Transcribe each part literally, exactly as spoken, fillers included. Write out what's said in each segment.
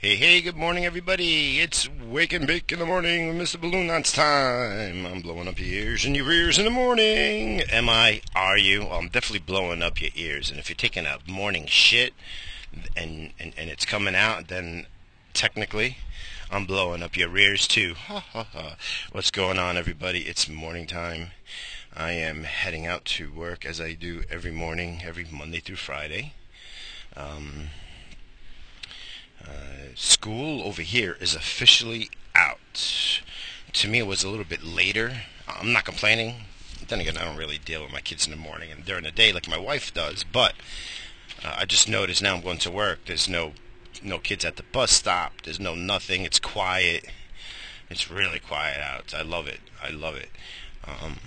Hey, hey, good morning, everybody. It's Wake and Bake in the Morning with Mister Balloon. That's time. I'm blowing up your ears and your ears in the morning. Am I? Are you? Well, I'm definitely blowing up your ears. And if you're taking a morning shit and, and, and it's coming out, then technically I'm blowing up your ears, too. Ha, ha, ha. What's going on, everybody? It's morning time. I am heading out to work as I do every morning, every Monday through Friday. Um... Uh, school over here is officially out. To me, it was a little bit later. I'm not complaining. Then again, I don't really deal with my kids in the morning and during the day like my wife does. But uh, I just noticed now I'm going to work. There's no no kids at the bus stop. There's no nothing. It's quiet. It's really quiet out. I love it. I love it. Um,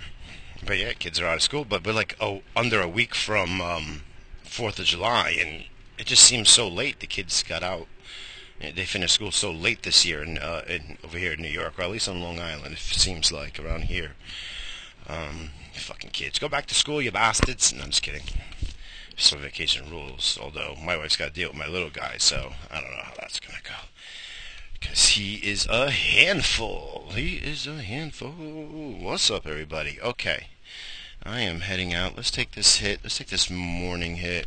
but yeah, kids are out of school. But we're like oh, under a week from um, fourth of July, and it just seems so late. The kids got out. They finished school so late this year, in, uh, in, over here in New York, or at least on Long Island, it seems like, around here. Um, fucking kids. Go back to school, you bastards. No, I'm just kidding. Some vacation rules, although my wife's got to deal with my little guy, so I don't know how that's going to go. Because he is a handful. He is a handful. What's up, everybody? Okay. I am heading out. Let's take this hit. Let's take this morning hit.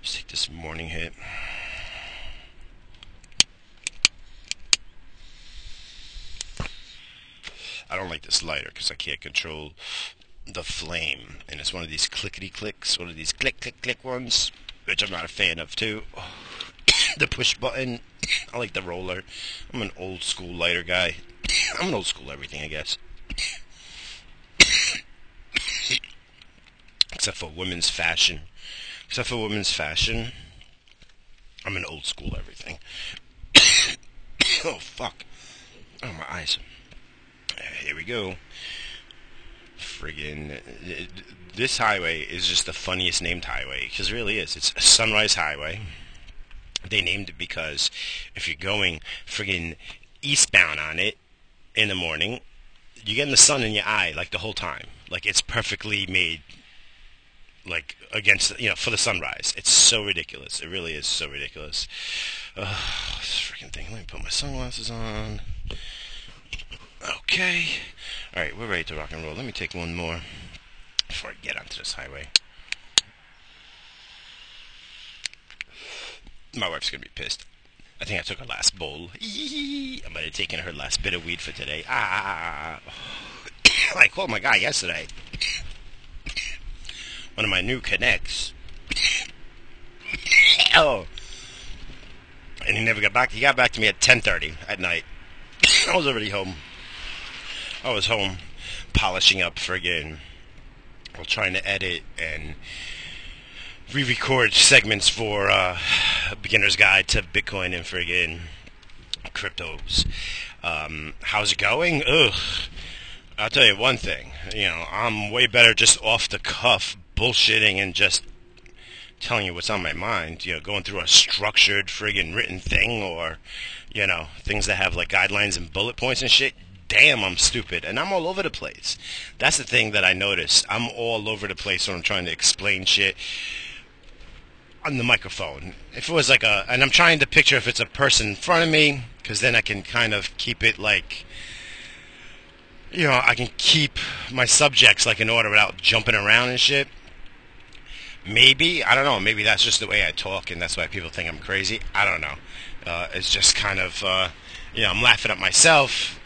Let's take this morning hit. I don't like this lighter because I can't control the flame, and it's one of these clickety clicks, one of these click click click ones, which I'm not a fan of too. Oh, the push button, I like the roller. I'm an old school lighter guy. I'm an old school everything, I guess, except for women's fashion. Except for women's fashion, I'm an old school everything. Oh fuck! Oh my eyes. Here we go. Friggin' this highway is just the funniest named highway, because it really is. It's Sunrise Highway. They named it because if you're going friggin' eastbound on it in the morning, you get the sun in your eye like the whole time. Like it's perfectly made, like against, you know, for the sunrise. It's so ridiculous. It really is so ridiculous. Oh, this friggin' thing. Let me put my sunglasses on. Okay. Alright, we're ready to rock and roll. Let me take one more before I get onto this highway. My wife's going to be pissed. I think I took her last bowl. I might have taken her last bit of weed for today. Ah! I called my guy yesterday. One of my new connects. Oh. And he never got back. He got back to me at ten thirty at night. I was already home. I was home polishing up friggin' while trying to edit and re-record segments for uh, Beginner's Guide to Bitcoin and friggin' cryptos. Um, how's it going? Ugh. I'll tell you one thing. You know, I'm way better just off the cuff bullshitting and just telling you what's on my mind. You know, going through a structured friggin' written thing, or, you know, things that have like guidelines and bullet points and shit. Damn, I'm stupid, and I'm all over the place. That's the thing that I noticed. I'm all over the place when I'm trying to explain shit on the microphone. If it was like a, and I'm trying to picture if it's a person in front of me, because then I can kind of keep it like, you know, I can keep my subjects like in order without jumping around and shit. Maybe, I don't know, maybe that's just the way I talk, and that's why people think I'm crazy. I don't know. Uh, it's just kind of, uh, you know, I'm laughing at myself.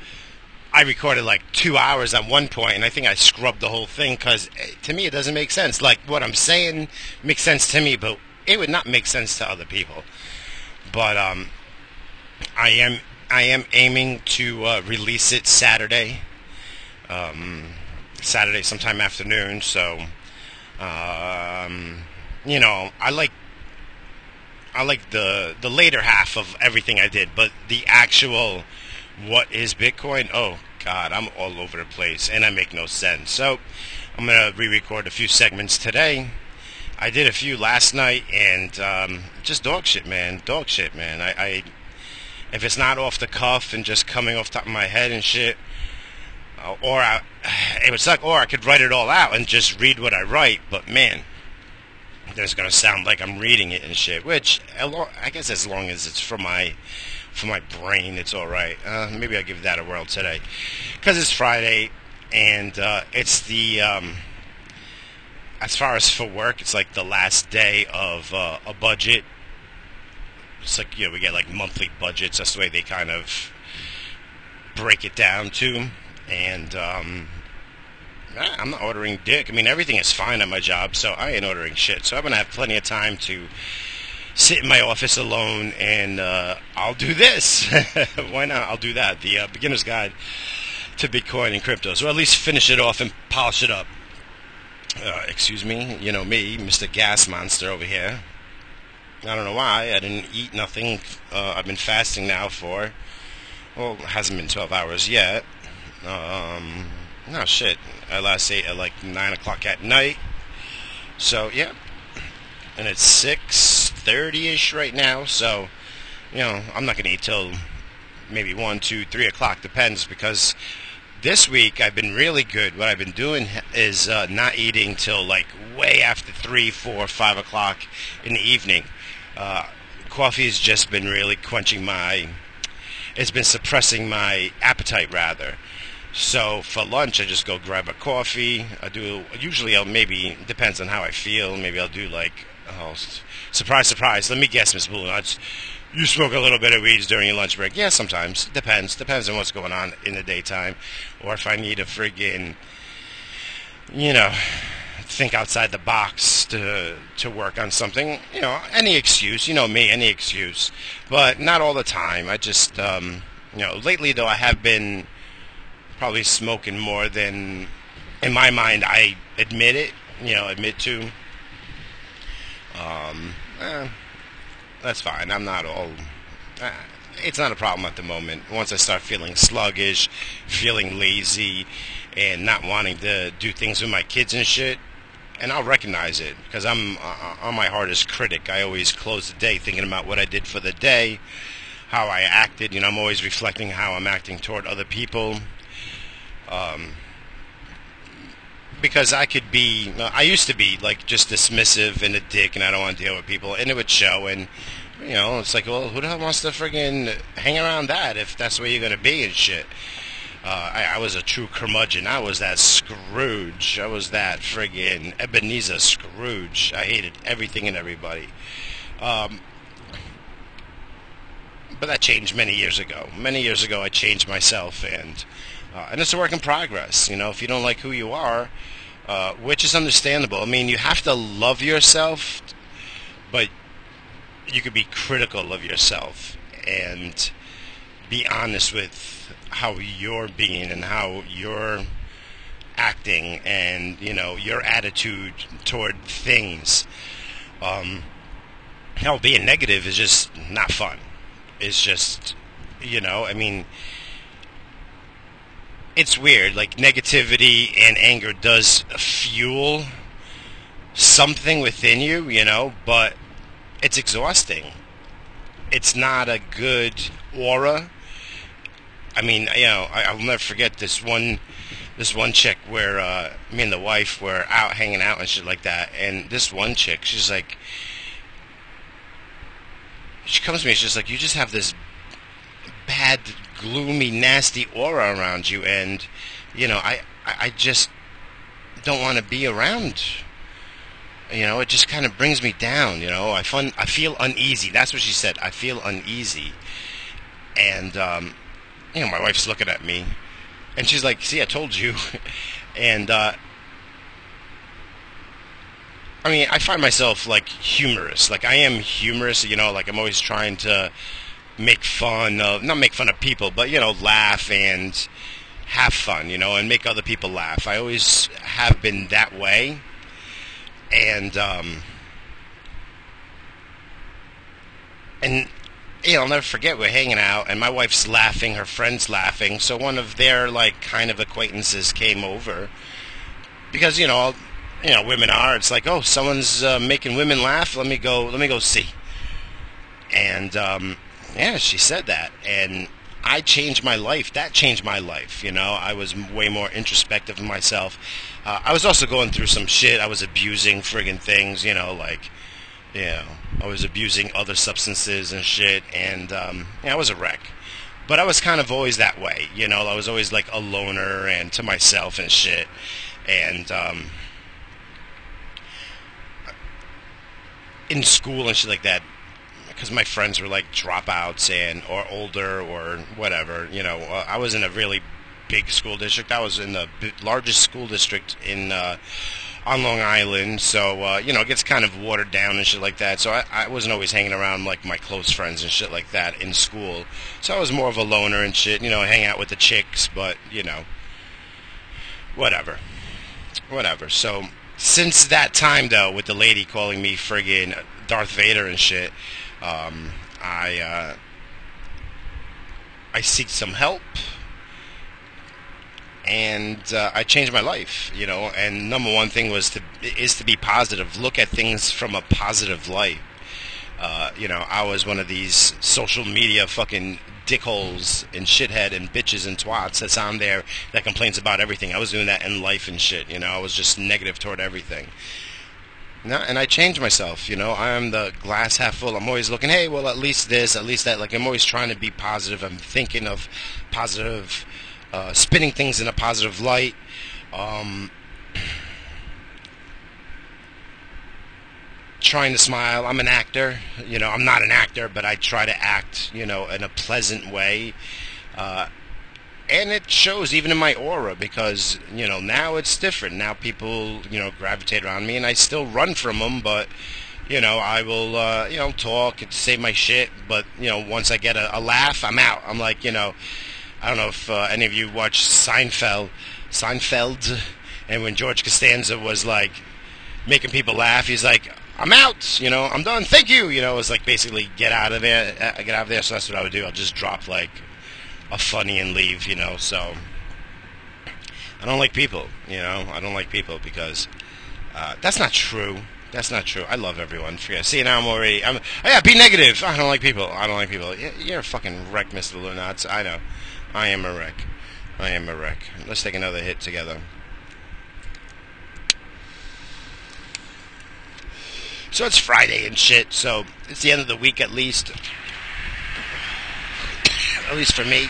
I recorded like two hours at one point, and I think I scrubbed the whole thing because to me it doesn't make sense. Like what I'm saying makes sense to me, but it would not make sense to other people. But um, I am I am aiming to uh, release it Saturday, um, Saturday sometime afternoon. So um, you know, I like I like the the later half of everything I did, but the actual. What is Bitcoin? Oh, God, I'm all over the place, and I make no sense. So I'm going to re-record a few segments today. I did a few last night, and um, just dog shit, man. Dog shit, man. I, I if it's not off the cuff and just coming off the top of my head and shit, uh, or I, it would suck, or I could write it all out and just read what I write. But, man, there's going to sound like I'm reading it and shit, which I guess as long as it's from my from my brain, it's all right. Uh, maybe I'll give that a whirl today, because it's Friday, and uh, it's the, um, as far as for work, it's like the last day of uh, a budget. It's like, you know, we get like monthly budgets. That's the way they kind of break it down to, and um, I'm not ordering dick. I mean, everything is fine at my job, so I ain't ordering shit. So I'm going to have plenty of time to sit in my office alone, and uh, I'll do this. Why not? I'll do that. The uh, Beginner's Guide to Bitcoin and Cryptos, or at least finish it off and polish it up. Uh, excuse me, you know me, Mister Gas Monster over here. I don't know why. I didn't eat nothing. Uh, I've been fasting now for, well, it hasn't been twelve hours yet. Um... No, shit. I last ate at like nine o'clock at night. So, yeah. And it's six thirty-ish right now. So, you know, I'm not going to eat till maybe one, two, three o'clock. Depends, because this week I've been really good. What I've been doing is uh, not eating till like way after three, four, five o'clock in the evening. Uh, coffee's just been really quenching my... It's been suppressing my appetite, rather. So for lunch, I just go grab a coffee. I do, usually I'll maybe, depends on how I feel, maybe I'll do like, oh, surprise, surprise, let me guess, Miss Blue Nuts, you smoke a little bit of weeds during your lunch break. Yeah, sometimes, depends, depends on what's going on in the daytime, or if I need a friggin', you know, think outside the box to to work on something, you know, any excuse, you know me, any excuse, but not all the time. I just, um, you know, lately though, I have been probably smoking more than, in my mind, I admit it, you know, admit to. Um, eh, that's fine. I'm not all, eh, it's not a problem at the moment. Once I start feeling sluggish, feeling lazy, and not wanting to do things with my kids and shit, and I'll recognize it, because I'm, uh, I'm my hardest critic. I always close the day thinking about what I did for the day, how I acted. You know, I'm always reflecting how I'm acting toward other people. Um, because I could be, I used to be like just dismissive and a dick, and I don't want to deal with people, and it would show. And you know, it's like, well, who the hell wants to friggin' hang around that if that's where you're gonna be and shit? Uh, I, I was a true curmudgeon. I was that Scrooge. I was that friggin' Ebenezer Scrooge. I hated everything and everybody. Um, but that changed many years ago. Many years ago, I changed myself, and. Uh, and it's a work in progress, you know, if you don't like who you are, uh, which is understandable. I mean, you have to love yourself, but you could be critical of yourself and be honest with how you're being and how you're acting and, you know, your attitude toward things. Um, hell, being negative is just not fun. It's just, you know, I mean... It's weird, like negativity and anger does fuel something within you, you know, but it's exhausting. It's not a good aura. I mean, you know, I, I'll never forget this one this one chick where uh, me and the wife were out hanging out and shit like that, and this one chick, she's like, she comes to me, she's just like, you just have this bad, gloomy, nasty aura around you, and you know, I, I just don't want to be around. You know, it just kind of brings me down. You know, I fun, I feel uneasy. That's what she said. I feel uneasy, and um, you know, my wife's looking at me, and she's like, "See, I told you." and uh, I mean, I find myself like humorous. Like I am humorous. You know, like I'm always trying to. Make fun of, not make fun of people, but, you know, laugh and have fun, you know, and make other people laugh. I always have been that way, and, um, and, you know, I'll never forget, we're hanging out, and my wife's laughing, her friend's laughing, so one of their, like, kind of acquaintances came over, because, you know, all, you know, women are, it's like, oh, someone's uh, making women laugh, let me go, let me go see, and, um, yeah, she said that, and I changed my life. That changed my life. You know, I was way more introspective of myself. Uh, I was also going through some shit. I was abusing friggin' things, you know, like, you know, I was abusing other substances and shit. And, um, yeah, I was a wreck. But I was kind of always that way, you know. I was always like a loner and to myself and shit. And um, in school and shit like that, because my friends were like dropouts and or older or whatever, you know. I was in a really big school district. I was in the b- largest school district in uh, on Long Island, so uh, you know, it gets kind of watered down and shit like that. So I, I wasn't always hanging around like my close friends and shit like that in school. So I was more of a loner and shit, you know, hang out with the chicks, but you know, whatever. Whatever. So since that time, though, with the lady calling me friggin' Darth Vader and shit, um, I uh, I seek some help, and uh, I changed my life, you know. And number one thing was to is to be positive. Look at things from a positive light. Uh, you know, I was one of these social media fucking dickholes and shithead and bitches and twats that's on there that complains about everything. I was doing that in life and shit, you know. I was just negative toward everything. No, and I changed myself, you know. I'm the glass half full. I'm always looking, hey, well, at least this, at least that. Like, I'm always trying to be positive. I'm thinking of positive, uh, spinning things in a positive light. Um... trying to smile. I'm an actor, you know. I'm not an actor, but I try to act, you know, in a pleasant way, uh, and it shows even in my aura, because, you know, now it's different. Now people, you know, gravitate around me, and I still run from them, but, you know, I will, uh, you know, talk and say my shit, but, you know, once I get a, a laugh, I'm out. I'm like, you know, I don't know if uh, any of you watch Seinfeld, Seinfeld, and when George Costanza was, like, making people laugh, he's like, I'm out, you know, I'm done, thank you, you know, it's like basically get out of there, get out of there, so that's what I would do. I'll just drop like a funny and leave, you know, so I don't like people, you know, I don't like people because uh, that's not true, that's not true, I love everyone, forget. See, now I'm already, I'm, oh yeah, be negative, I don't like people, I don't like people, you're a fucking wreck, Mister Lunatz, I know, I am a wreck, I am a wreck, let's take another hit together. So it's Friday and shit, so it's the end of the week at least. At least for me.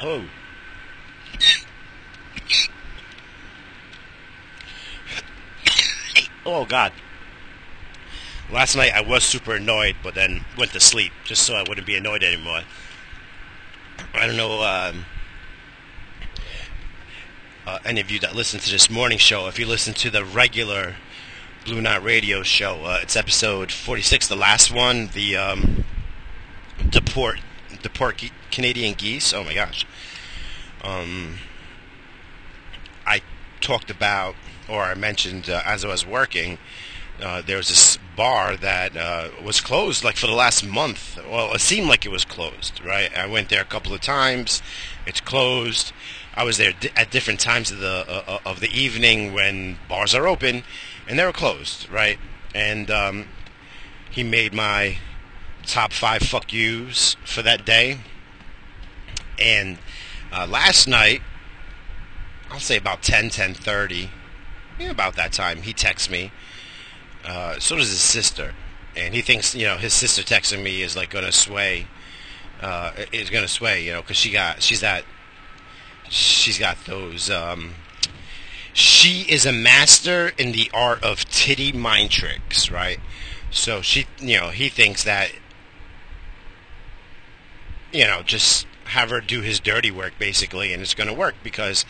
Oh. Oh, God. Last night I was super annoyed, but then went to sleep, just so I wouldn't be annoyed anymore. I don't know, um... Uh, any of you that listen to this morning show, if you listen to the regular Blue Knot Radio show, uh, it's episode forty-six, the last one, the um, deport, deport ge- Canadian geese. Oh my gosh! Um, I talked about, or I mentioned uh, as I was working, uh, there was this bar that uh, was closed like for the last month. Well, it seemed like it was closed, right? I went there a couple of times. It's closed. I was there di- at different times of the uh, of the evening when bars are open, and they were closed, right? And um, he made my top five fuck yous for that day. And uh, last night, I'll say about ten, ten thirty, yeah, about that time, he texts me. Uh, so does his sister, and he thinks, you know, his sister texting me is like gonna sway, uh, is gonna sway, you know, because she got she's that. She's got those, um, she is a master in the art of titty mind tricks, right? So she, you know, he thinks that, you know, just have her do his dirty work, basically, and it's going to work because,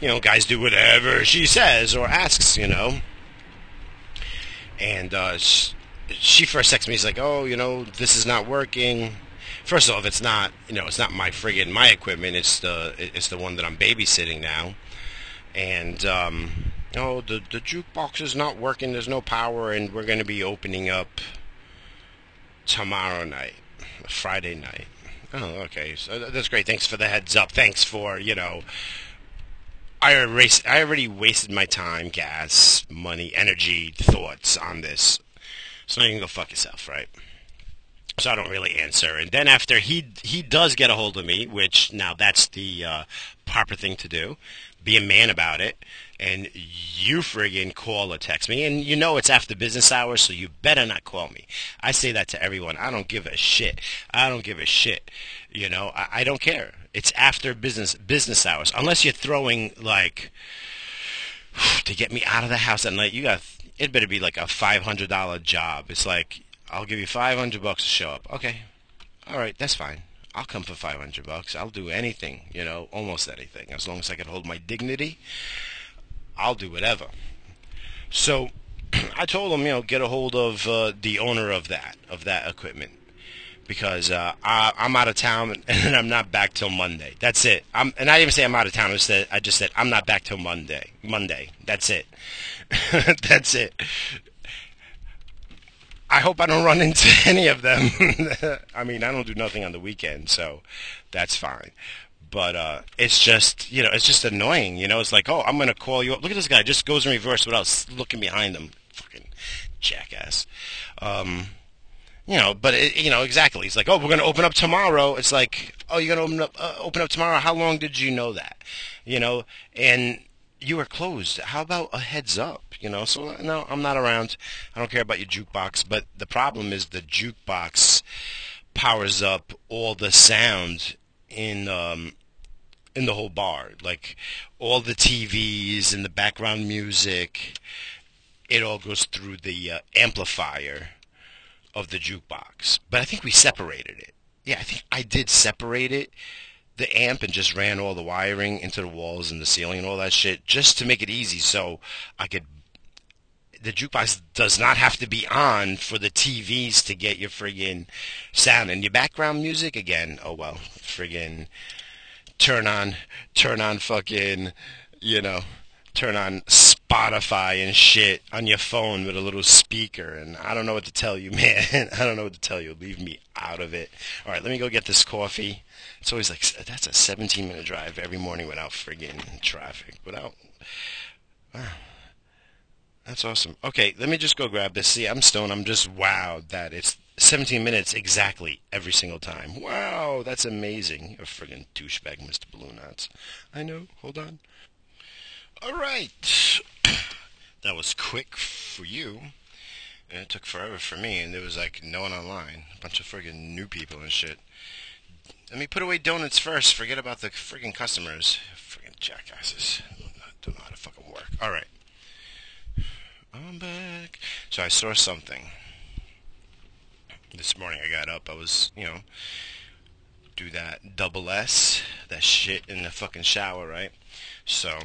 you know, guys do whatever she says or asks, you know. And uh, she, she first texts me, she's like, oh, you know, this is not working. First off, it's not, you know, it's not my friggin' my equipment. It's the it's the one that I'm babysitting now, and um, oh, the the jukebox is not working. There's no power, and we're gonna be opening up tomorrow night, Friday night. Oh, okay, so that's great. Thanks for the heads up. Thanks for, you know, I erased, I already wasted my time, gas, money, energy, thoughts on this. So you can go fuck yourself, right? So I don't really answer. And then after he he does get a hold of me, which now that's the uh, proper thing to do, be a man about it, and you friggin' call or text me. And you know it's after business hours, so you better not call me. I say that to everyone. I don't give a shit. I don't give a shit. You know, I, I don't care. It's after business business hours. Unless you're throwing, like, to get me out of the house at night, you got it better be like a five hundred dollar job. It's like, I'll give you five hundred bucks to show up. Okay. All right, that's fine. I'll come for five hundred bucks. I'll do anything, you know, almost anything. As long as I can hold my dignity, I'll do whatever. So I told him, you know, get a hold of uh, the owner of that, of that equipment. Because uh, I, I'm out of town and I'm not back till Monday. That's it. I'm, and I didn't even say I'm out of town. I just said, I just said I'm not back till Monday. Monday. That's it. That's it. I hope I don't run into any of them. I mean, I don't do nothing on the weekend, so that's fine. But uh, it's just, you know, it's just annoying. You know, it's like, oh, I'm going to call you up. Look at this guy. Just goes in reverse without looking behind him. Fucking jackass. Um, you know, but, it, you know, exactly. He's like, oh, we're going to open up tomorrow. It's like, oh, you're going to open up, uh, open up tomorrow? How long did you know that? You know, and you were closed. How about a heads up? You know, so no, I'm not around. I don't care about your jukebox. But the problem is the jukebox powers up all the sound in um, in the whole bar, like all the T Vs and the background music. It all goes through the uh, amplifier of the jukebox. But I think we separated it. Yeah, I think I did separate it. The amp and just ran all the wiring into the walls and the ceiling and all that shit just to make it easy so I could, the jukebox does not have to be on for the T Vs to get your friggin' sound and your background music again. Oh well, friggin' turn on, turn on fucking, you know, turn on Spotify and shit on your phone with a little speaker, and I don't know what to tell you, man. I don't know what to tell you. Leave me out of it. All right, let me go get this coffee. It's always like, that's a seventeen minute drive every morning without friggin' traffic. Without, wow. That's awesome. Okay, let me just go grab this. See, I'm stoned. I'm just wowed that it's seventeen minutes exactly every single time. Wow, that's amazing. You're a friggin' douchebag, Mister Blue Nuts. I know. Hold on. All right, that was quick for you, and it took forever for me, and there was, like, no one online, a bunch of friggin' new people and shit. Let me put away donuts first, forget about the friggin' customers. Friggin' jackasses, don't know how to fucking work. All right, I'm back. So I saw something. This morning I got up, I was, you know, do that double S, that shit in the fucking shower, right? So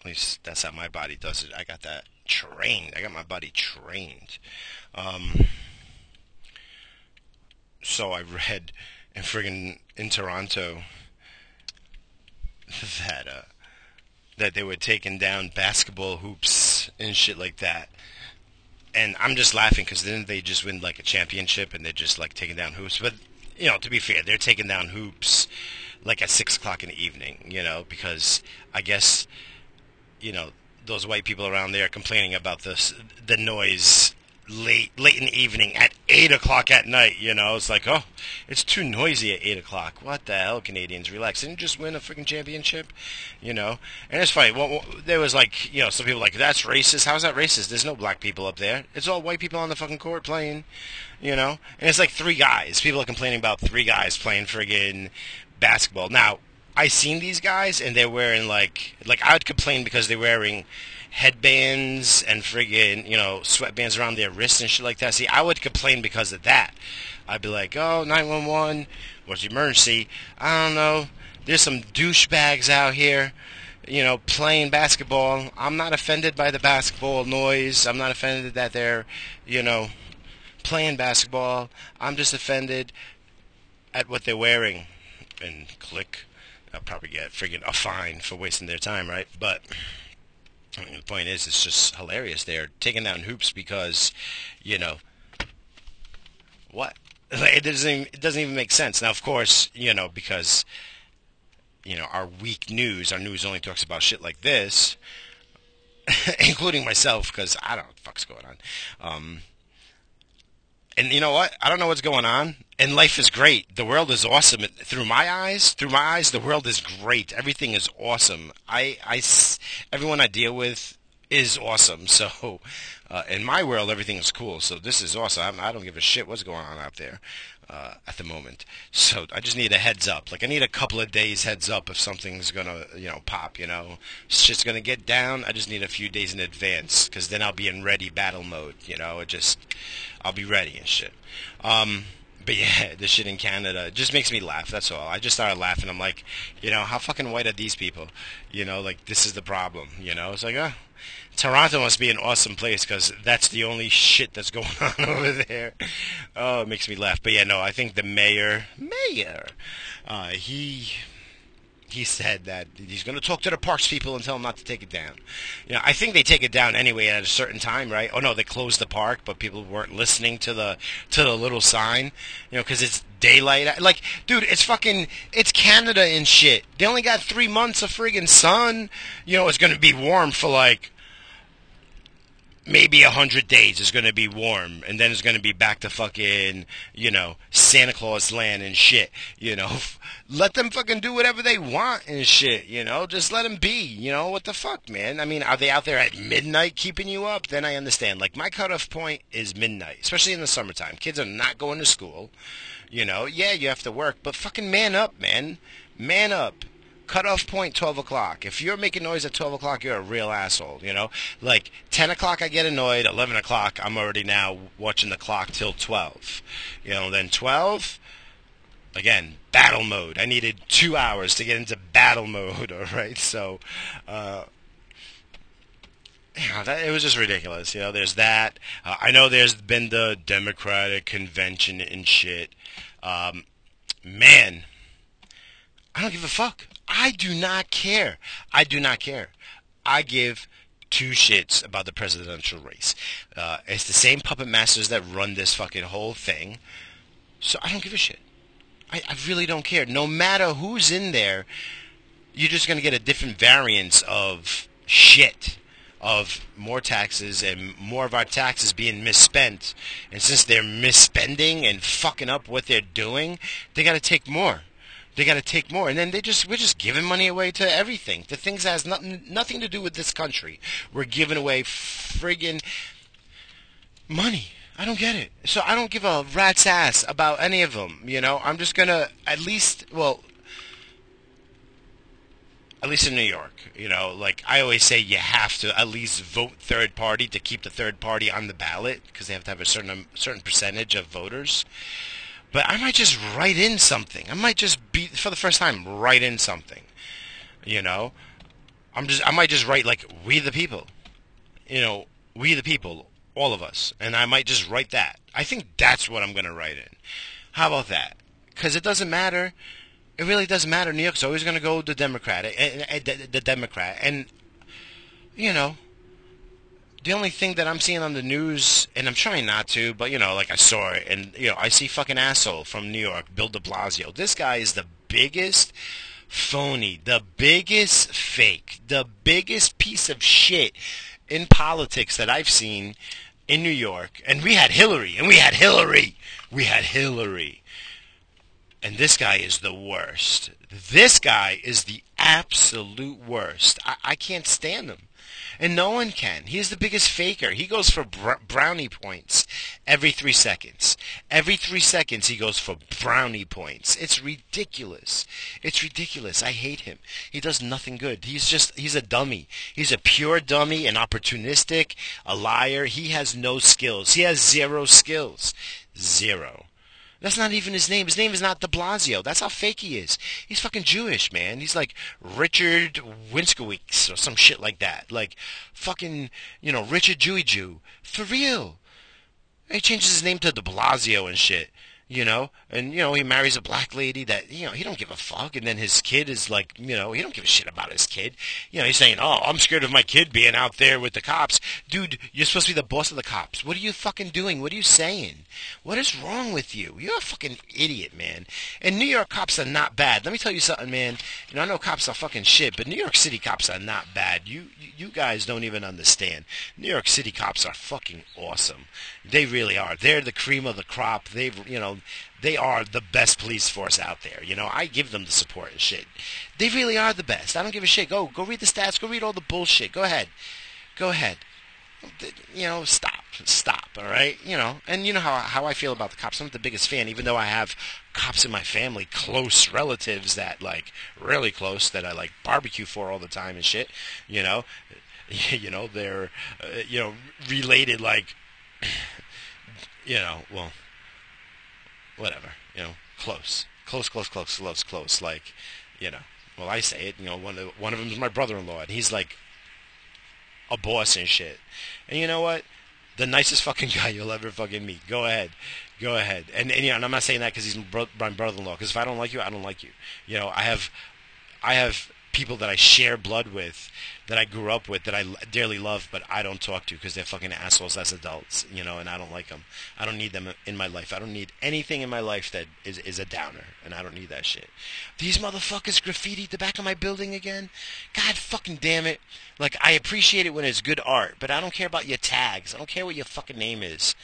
at least that's how my body does it. I got that trained. I got my body trained. Um, so I read in friggin' in Toronto that uh, that they were taking down basketball hoops and shit like that. And I'm just laughing because then they just win like a championship and they're just like taking down hoops. But, you know, to be fair, they're taking down hoops like at six o'clock in the evening, you know, because I guess, you know, those white people around there complaining about this, the noise late late in the evening at eight o'clock at night, you know. It's like, oh, it's too noisy at eight o'clock. What the hell, Canadians, relax. Didn't you just win a freaking championship, you know? And it's funny. Well, there was like, you know, some people like, that's racist. How's that racist? There's no black people up there. It's all white people on the fucking court playing, you know. And it's like three guys. People are complaining about three guys playing friggin' basketball. Now, I seen these guys, and they're wearing, like, like I would complain because they're wearing headbands and friggin', you know, sweatbands around their wrists and shit like that. See, I would complain because of that. I'd be like, oh, nine one one, what's the emergency? I don't know. There's some douchebags out here, you know, playing basketball. I'm not offended by the basketball noise. I'm not offended that they're, you know, playing basketball. I'm just offended at what they're wearing. And click. I'll probably get friggin' a fine for wasting their time, right? But I mean, the point is, it's just hilarious. They're taking down hoops because, you know, what? It doesn't even, it doesn't even make sense. Now, of course, you know, because, you know, our weak news, our news only talks about shit like this, including myself, because I don't know what the fuck's going on. Um, And you know what? I don't know what's going on. And life is great. The world is awesome. Through my eyes, through my eyes, the world is great. Everything is awesome. I, I, everyone I deal with is awesome. So uh, in my world, everything is cool. So this is awesome. I don't give a shit what's going on out there uh, at the moment. So I just need a heads up. Like I need a couple of days heads up if something's going to, you know, pop, you know. Shit's going to get down. I just need a few days in advance because then I'll be in ready battle mode, you know. It just, I'll be ready and shit. Um... But yeah, the shit in Canada just makes me laugh, that's all. I just started laughing. I'm like, you know, how fucking white are these people? You know, like, this is the problem, you know? It's like, oh, Toronto must be an awesome place because that's the only shit that's going on over there. Oh, it makes me laugh. But yeah, no, I think the mayor, mayor, uh, he... He said that he's going to talk to the parks people and tell them not to take it down. You know, I think they take it down anyway at a certain time, right? Oh no, they closed the park, but people weren't listening to the to the little sign, you know, because it's daylight. Like, dude, it's fucking it's Canada and shit. They only got three months of friggin' sun. You know, it's going to be warm for like maybe a hundred days. It's going to be warm, and then it's going to be back to fucking, you know, Santa Claus land and shit. You know, let them fucking do whatever they want and shit. You know, just let them be. You know, what the fuck, man? I mean, are they out there at midnight keeping you up? Then I understand. Like, my cutoff point is midnight, especially in the summertime. Kids are not going to school. You know, yeah, you have to work, but fucking man up, man. Man up. Cutoff point, twelve o'clock. If you're making noise at twelve o'clock, you're a real asshole, you know? Like, ten o'clock, I get annoyed. eleven o'clock, I'm already now watching the clock till twelve. You know, then twelve, again, battle mode. I needed two hours to get into battle mode, all right? So, uh... You know, that, it was just ridiculous. You know, there's that. Uh, I know there's been the Democratic convention and shit. Um, man, I don't give a fuck. I do not care. I do not care. I give two shits about the presidential race. Uh, it's the same puppet masters that run this fucking whole thing. So I don't give a shit. I, I really don't care. No matter who's in there, you're just going to get a different variance of shit, of more taxes and more of our taxes being misspent. And since they're misspending and fucking up what they're doing, they got to take more. They got to take more, and then they just we're just giving money away to everything. The things that has nothing nothing to do with this country. We're giving away friggin' money. I don't get it. So I don't give a rat's ass about any of them. You know, I'm just gonna at least well, at least in New York. You know, like I always say, you have to at least vote third party to keep the third party on the ballot because they have to have a certain certain percentage of voters. But I might just write in something. I might just be for the first time write in something. You know, I'm just I might just write like we the people. You know, we the people, all of us, and I might just write that. I think that's what I'm gonna write in. How about that? Because it doesn't matter. It really doesn't matter. New York's always gonna go the Democratic, the Democrat, and you know. The only thing that I'm seeing on the news, and I'm trying not to, but, you know, like I saw it, and, you know, I see fucking asshole from New York, Bill de Blasio. This guy is the biggest phony, the biggest fake, the biggest piece of shit in politics that I've seen in New York. And we had Hillary, and we had Hillary, we had Hillary. And this guy is the worst. This guy is the absolute worst. I, I can't stand him. And no one can. He's the biggest faker. He goes for br brownie points every three seconds. Every three seconds he goes for brownie points. It's ridiculous. It's ridiculous. I hate him. He does nothing good. He's just, he's a dummy. He's a pure dummy, an opportunistic, a liar. He has no skills. He has zero skills. Zero. That's not even his name. His name is not de Blasio. That's how fake he is. He's fucking Jewish, man. He's like Richard Winskiewicz or some shit like that. Like fucking, you know, Richard Jewy Jew. For real. He changes his name to de Blasio and shit. you know, and, you know, he marries a black lady that, you know, he don't give a fuck, and then his kid is like, you know, he don't give a shit about his kid. You know, he's saying, oh, I'm scared of my kid being out there with the cops. Dude, you're supposed to be the boss of the cops. What are you fucking doing? What are you saying? What is wrong with you? You're a fucking idiot, man. And New York cops are not bad. Let me tell you something, man. You know, I know cops are fucking shit, but New York City cops are not bad. You, you guys don't even understand. New York City cops are fucking awesome. They really are. They're the cream of the crop. They've, you know, they are the best police force out there. You know, I give them the support and shit. They really are the best. I don't give a shit. Go, go read the stats. Go read all the bullshit. Go ahead. Go ahead. You know, stop. Stop, all right? You know, and you know how how I feel about the cops. I'm not the biggest fan, even though I have cops in my family, close relatives that, like, really close, that I, like, barbecue for all the time and shit. You know? You know, they're, uh, you know, related, like, you know, well... whatever, you know, close, close, close, close, close, close, like, you know, well, I say it, you know, one of, one of them is my brother-in-law, and he's, like, a boss and shit, and you know what, the nicest fucking guy you'll ever fucking meet, go ahead, go ahead, and, and you know, and I'm not saying that because he's my brother-in-law, because if I don't like you, I don't like you, you know, I have, I have people that I share blood with, that I grew up with, that I dearly love, but I don't talk to because they're fucking assholes as adults, you know, and I don't like them. I don't need them in my life. I don't need anything in my life that is, is a downer, and I don't need that shit. These motherfuckers graffitied the back of my building again? God fucking damn it. Like, I appreciate it when it's good art, but I don't care about your tags. I don't care what your fucking name is.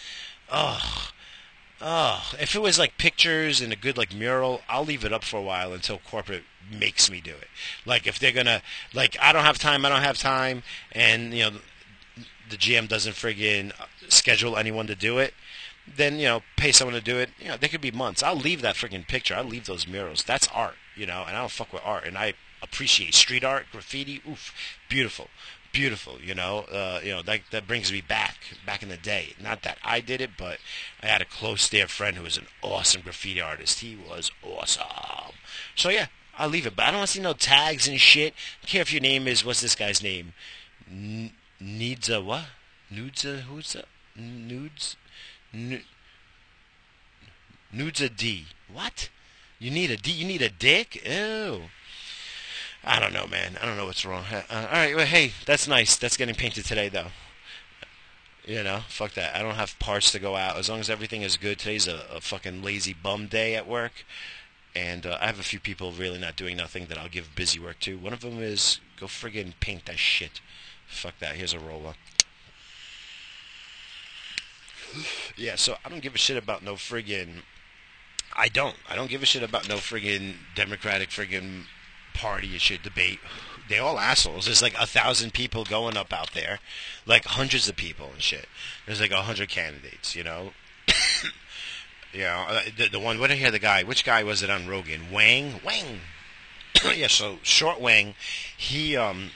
Ugh. Oh, if it was like pictures and a good like mural, I'll leave it up for a while until corporate makes me do it. Like if they're gonna, like I don't have time, I don't have time, and you know the G M doesn't friggin' schedule anyone to do it, then you know pay someone to do it. You know they could be months. I'll leave that friggin' picture. I'll leave those murals. That's art, you know, and I don't fuck with art, and I appreciate street art, graffiti. Oof, beautiful. Beautiful, you know, uh, you know that that brings me back, back in the day. Not that I did it, but I had a close dear friend who was an awesome graffiti artist. He was awesome. So yeah, I'll leave it. But I don't want to see no tags and shit. I don't care if your name is what's this guy's name? N- Nidza what? Nudza who's that? Nudes? N- Nudza D. What? You need a D? You need a dick? Ew. I don't know, man. I don't know what's wrong. Uh, all right, well, hey, that's nice. That's getting painted today, though. You know, fuck that. I don't have parts to go out. As long as everything is good, today's a, a fucking lazy bum day at work. And uh, I have a few people really not doing nothing that I'll give busy work to. One of them is, go friggin' paint that shit. Fuck that. Here's a roller. Yeah, so I don't give a shit about no friggin'... I don't. I don't give a shit about no friggin' Democratic friggin'... party and shit, debate. They're all assholes. There's like a thousand people going up out there. Like hundreds of people and shit. There's like a hundred candidates, you know? You know, the, the one, what did I hear the guy, which guy was it on Rogan? Wang? Wang! Yeah, so Short Wang, he, um,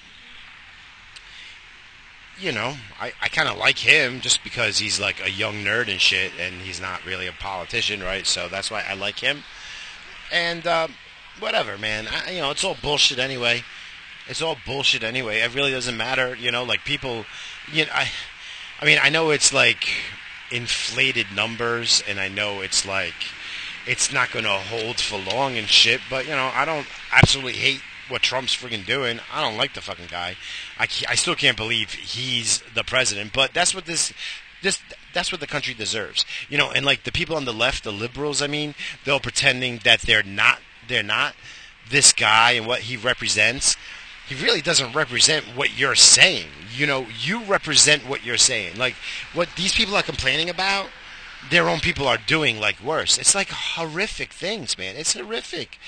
you know, I, I kind of like him just because he's like a young nerd and shit, and he's not really a politician, right? So that's why I like him. And, um, whatever, man. I, you know, it's all bullshit anyway. It's all bullshit anyway. It really doesn't matter, you know. Like people, you know, I, I mean, I know it's like inflated numbers, and I know it's like it's not going to hold for long and shit. But you know, I don't absolutely hate what Trump's friggin' doing. I don't like the fucking guy. I, I still can't believe he's the president. But that's what this. This, that's what the country deserves, you know. And like the people on the left, the liberals, I mean, they're pretending that they're not, they're not this guy and what he represents. He really doesn't represent what you're saying. You know, you represent what you're saying. Like what these people are complaining about, their own people are doing like worse. It's like horrific things, man. It's horrific.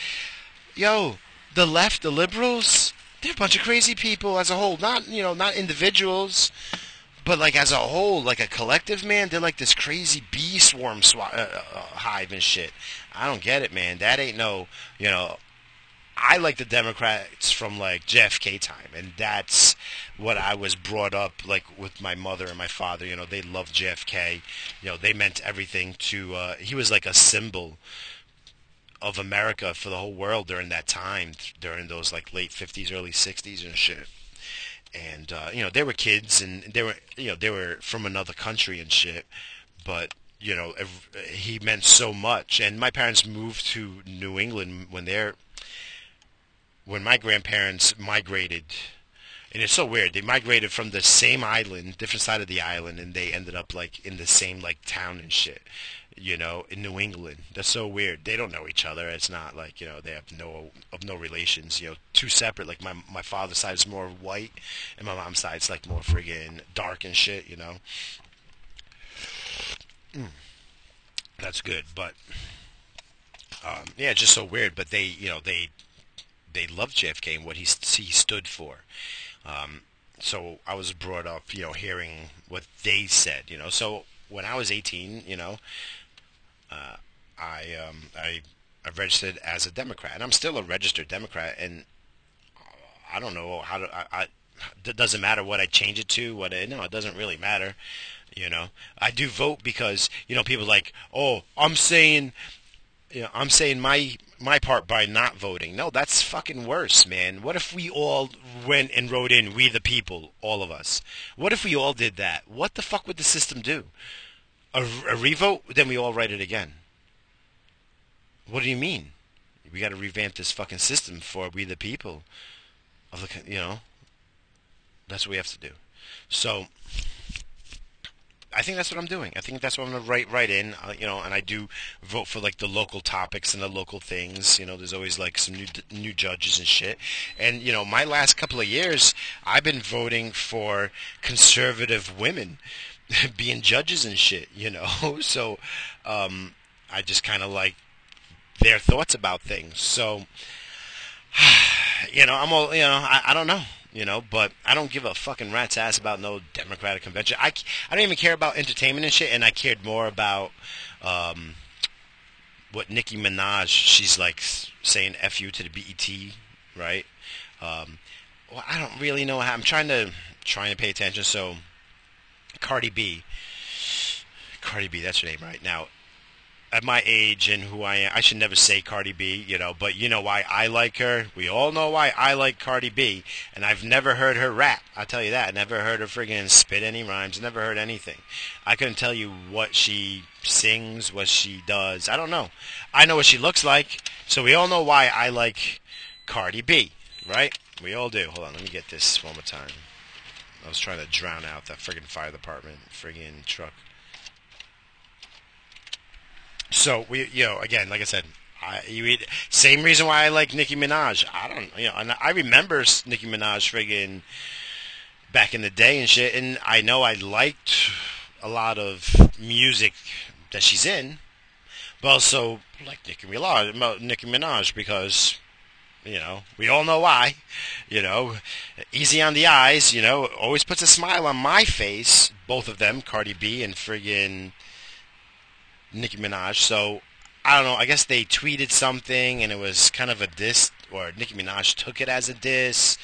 Yo, the left, the liberals, they're a bunch of crazy people as a whole. Not, you know, not individuals. But, like, as a whole, like a collective, man, they're like this crazy bee swarm sw- uh, uh, hive and shit. I don't get it, man. That ain't no, you know, I like the Democrats from, like, J F K time. And that's what I was brought up, like, with my mother and my father. You know, they loved J F K. You know, they meant everything to, uh, he was like a symbol of America for the whole world during that time, during those, like, late fifties, early sixties and shit. And, uh, you know, they were kids and they were, you know, they were from another country and shit, but you know, he meant so much. And my parents moved to New England when they're, when my grandparents migrated. And it's so weird. They migrated from the same island, different side of the island, and they ended up, like, in the same, like, town and shit, you know, in New England. That's so weird. They don't know each other. It's not like, you know, they have no of no relations, you know, two separate. Like, my, my father's side is more white, and my mom's side's, like, more friggin' dark and shit, you know. Mm. That's good, but, um, yeah, just so weird. But they, you know, they they loved J F K and what he, he stood for. Um, so I was brought up, you know, hearing what they said, you know. So when I was eighteen, you know, uh, I, um, I I registered as a Democrat, and I'm still a registered Democrat, and I don't know how to, I, I, it doesn't matter what I change it to, what I, no, it doesn't really matter, you know. I do vote because, you know, people are like, oh, I'm saying, you know, I'm saying my... my part by not voting. No, that's fucking worse, man. What if we all went and wrote in, we the people, all of us? What if we all did that? What the fuck would the system do? A, a revote? Then we all write it again. What do you mean? We got to revamp this fucking system for we the people. Of the, you know, that's what we have to do. So I think that's what I'm doing. I think that's what I'm going to write right in, uh, you know, and I do vote for, like, the local topics and the local things. You know, there's always, like, some new new judges and shit. And, you know, my last couple of years, I've been voting for conservative women being judges and shit, you know. So um, I just kind of like their thoughts about things. So, you know, I'm all, you know, I, I don't know. You know, but I don't give a fucking rat's ass about no Democratic convention. I, I don't even care about entertainment and shit, and I cared more about um, what Nicki Minaj, she's like saying F you to the B E T, right? Um, well, I don't really know how. I'm trying to, trying to pay attention. So Cardi B, Cardi B, that's her name right now. At my age and who I am, I should never say Cardi B, you know, but you know why I like her. We all know why I like Cardi B, and I've never heard her rap. I'll tell you that. I never heard her friggin' spit any rhymes. Never heard anything. I couldn't tell you what she sings, what she does. I don't know. I know what she looks like, so we all know why I like Cardi B, right? We all do. Hold on, let me get this one more time. I was trying to drown out that friggin' fire department, friggin' truck. So we, you know, again, like I said, I, you, same reason why I like Nicki Minaj. I don't, you know, and I remember Nicki Minaj friggin' back in the day and shit. And I know I liked a lot of music that she's in, but also like Nicki Minaj, Nicki Minaj because, you know, we all know why. You know, easy on the eyes. You know, always puts a smile on my face. Both of them, Cardi B and friggin' Nicki Minaj. So I don't know, I guess they tweeted something and it was kind of a diss, or Nicki Minaj took it as a diss,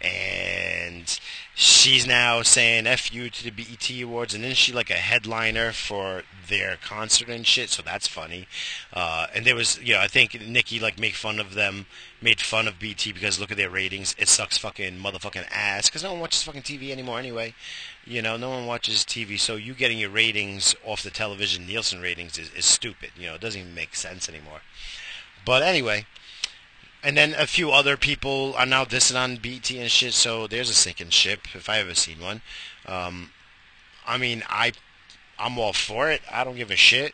and she's now saying F you to the B E T Awards, and then she like a headliner for their concert and shit, so that's funny. Uh, and there was, you know, I think Nicki like made fun of them, made fun of B E T because look at their ratings, it sucks fucking motherfucking ass, because no one watches fucking T V anymore anyway. You know, no one watches T V, so you getting your ratings off the television, Nielsen ratings, is, is stupid. You know, it doesn't even make sense anymore. But anyway, and then a few other people are now dissing on B E T and shit, so there's a sinking ship, if I ever seen one. Um, I mean, I, I'm all for it. I don't give a shit.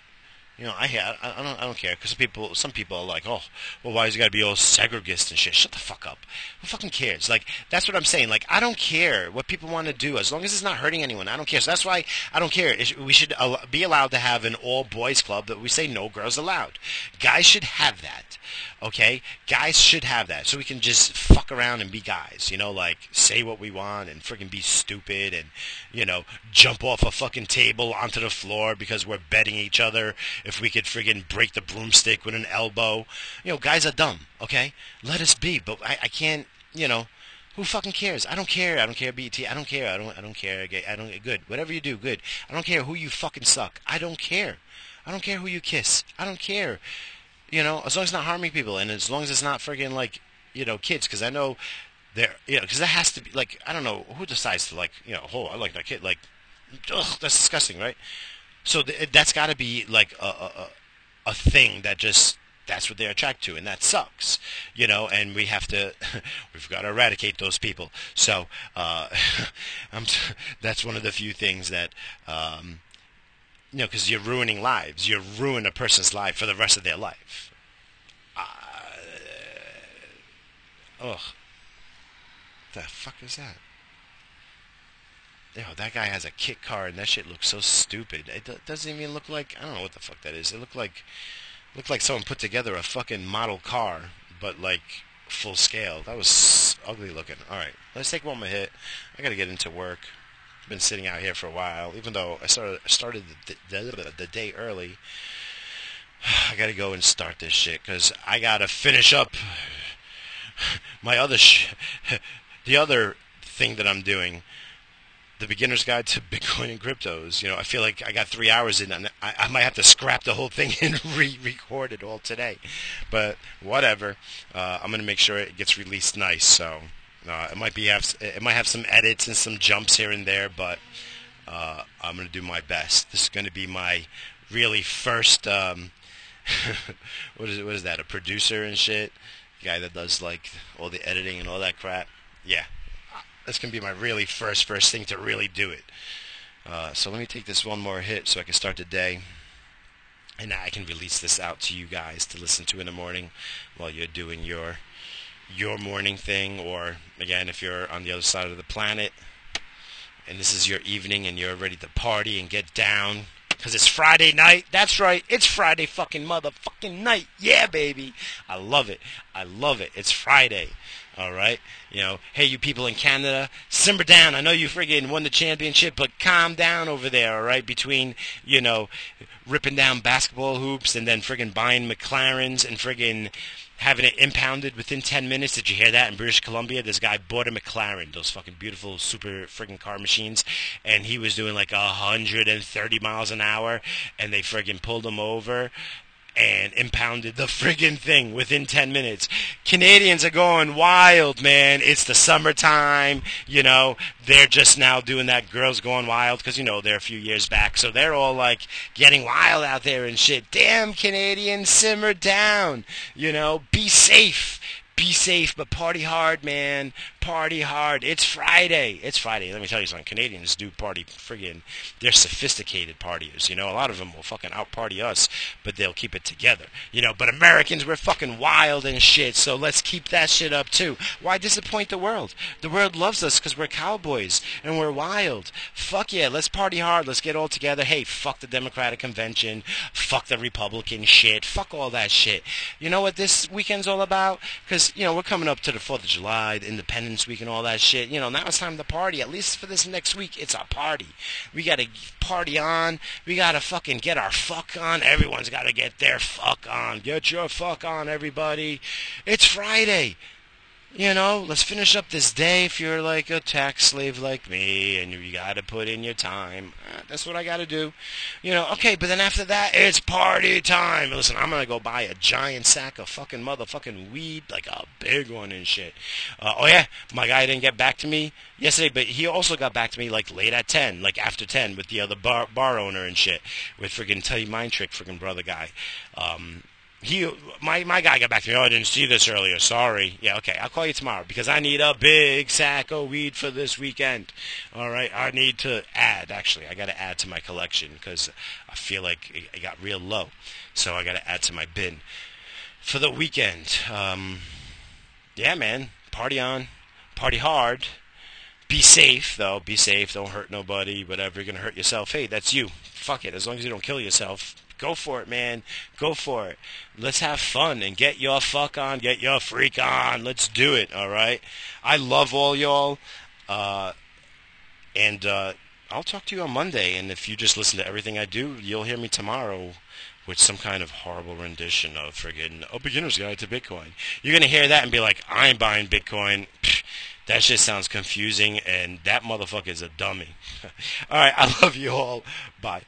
You know, I I, I don't I don't care, because some people some people are like, oh, well, why is it got to be all segregist and shit? Shut the fuck up. Who fucking cares? Like, that's what I'm saying. Like, I don't care what people want to do as long as it's not hurting anyone. I don't care. So that's why I don't care. It, we should be allowed to have an all boys club that we say no girls allowed. Guys should have that. Okay, guys should have that, so we can just fuck around and be guys, you know, like, say what we want and freaking be stupid and, you know, jump off a fucking table onto the floor because we're betting each other if we could freaking break the broomstick with an elbow. You know, guys are dumb, okay? Let us be, but I, I can't, you know, who fucking cares? I don't care. I don't care, B E T. I don't care. I don't, I don't care. I don't, good. Whatever you do, good. I don't care who you fucking suck. I don't care. I don't care who you kiss. I don't care. You know, as long as it's not harming people, and as long as it's not friggin', like, you know, kids, because I know they're, you know, because that has to be, like, I don't know, who decides to, like, you know, oh, I like that kid, like, ugh, that's disgusting, right? So th- that's got to be like a, a a thing that just, that's what they're attracted to, and that sucks, you know. And we have to, we've got to eradicate those people. So uh, I'm t- that's one of the few things that. Um, You know, because you're ruining lives. You ruin a person's life for the rest of their life. Uh, ugh. The fuck is that? Yo, that guy has a kit car, and that shit looks so stupid. It do- doesn't even look like, I don't know what the fuck that is. It looked like, looked like someone put together a fucking model car, but like full scale. That was ugly looking. All right, let's take one more hit. I gotta get into work. Been sitting out here for a while, even though I started started the, the, the day early. I gotta go and start this shit because I gotta finish up my other sh- the other thing that I'm doing, the beginner's guide to Bitcoin and cryptos. You know, I feel like I got three hours in, and I, I might have to scrap the whole thing and re-record it all today. But whatever, uh, I'm gonna make sure it gets released nice. So. Uh, it might be have it might have some edits and some jumps here and there, but uh, I'm gonna do my best. This is gonna be my really first um, what is it? What is that? A producer and shit, the guy that does like all the editing and all that crap. Yeah, that's gonna be my really first first thing to really do it. Uh, so let me take this one more hit so I can start the day, and I can release this out to you guys to listen to in the morning while you're doing your. your morning thing, or again, if you're on the other side of the planet and this is your evening and you're ready to party and get down because it's Friday night. That's right, it's Friday fucking motherfucking night. Yeah, baby, I love it. I love it. It's Friday. All right, you know, hey, you people in Canada, simmer down. I know you friggin' won the championship, but calm down over there, all right, between, you know, ripping down basketball hoops and then friggin' buying McLarens and friggin' having it impounded within ten minutes. Did you hear that? In British Columbia, this guy bought a McLaren, those fucking beautiful super friggin' car machines, and he was doing like one hundred thirty miles an hour, and they friggin' pulled him over and impounded the friggin' thing within ten minutes. Canadians are going wild, man. It's the summertime, you know. They're just now doing that Girls Going Wild because, you know, they're a few years back. So they're all, like, getting wild out there and shit. Damn, Canadians, simmer down, you know. Be safe. Be safe, but party hard, man. Party hard. It's Friday. It's Friday. Let me tell you something. Canadians do party friggin'. They're sophisticated partiers. You know, a lot of them will fucking out-party us, but they'll keep it together. You know, but Americans, we're fucking wild and shit, so let's keep that shit up, too. Why disappoint the world? The world loves us because we're cowboys and we're wild. Fuck yeah, let's party hard. Let's get all together. Hey, fuck the Democratic Convention. Fuck the Republican shit. Fuck all that shit. You know what this weekend's all about? Because you know, we're coming up to the fourth of July, the Independence Week and all that shit. You know, now it's time to party. At least for this next week, it's a party. We got to party on. We got to fucking get our fuck on. Everyone's got to get their fuck on. Get your fuck on, everybody. It's Friday. You know, let's finish up this day if you're like a tax slave like me and you got to put in your time. Uh, that's what I got to do. You know, okay, but then after that, it's party time. Listen, I'm going to go buy a giant sack of fucking motherfucking weed, like a big one and shit. Uh, oh, yeah, my guy didn't get back to me yesterday, but he also got back to me like late at ten, like after ten with the other bar, bar owner and shit, with friggin' Tell You Mind Trick friggin' brother guy. Um... He, my, my guy got back to me, oh, I didn't see this earlier, sorry. Yeah, okay, I'll call you tomorrow because I need a big sack of weed for this weekend. All right, I need to add, actually. I got to add to my collection because I feel like it got real low. So I got to add to my bin for the weekend. Um, yeah, man, party on, party hard. Be safe, though. Be safe. Don't hurt nobody, whatever. You're going to hurt yourself. Hey, that's you. Fuck it. As long as you don't kill yourself. Go for it, man. Go for it. Let's have fun and get your fuck on. Get your freak on. Let's do it, all right? I love all y'all. Uh, and uh, I'll talk to you on Monday. And if you just listen to everything I do, you'll hear me tomorrow with some kind of horrible rendition of friggin' A Beginner's Guide to Bitcoin. You're going to hear that and be like, I ain't buying Bitcoin. Pfft. That shit sounds confusing, and that motherfucker is a dummy. All right, I love you all. Bye.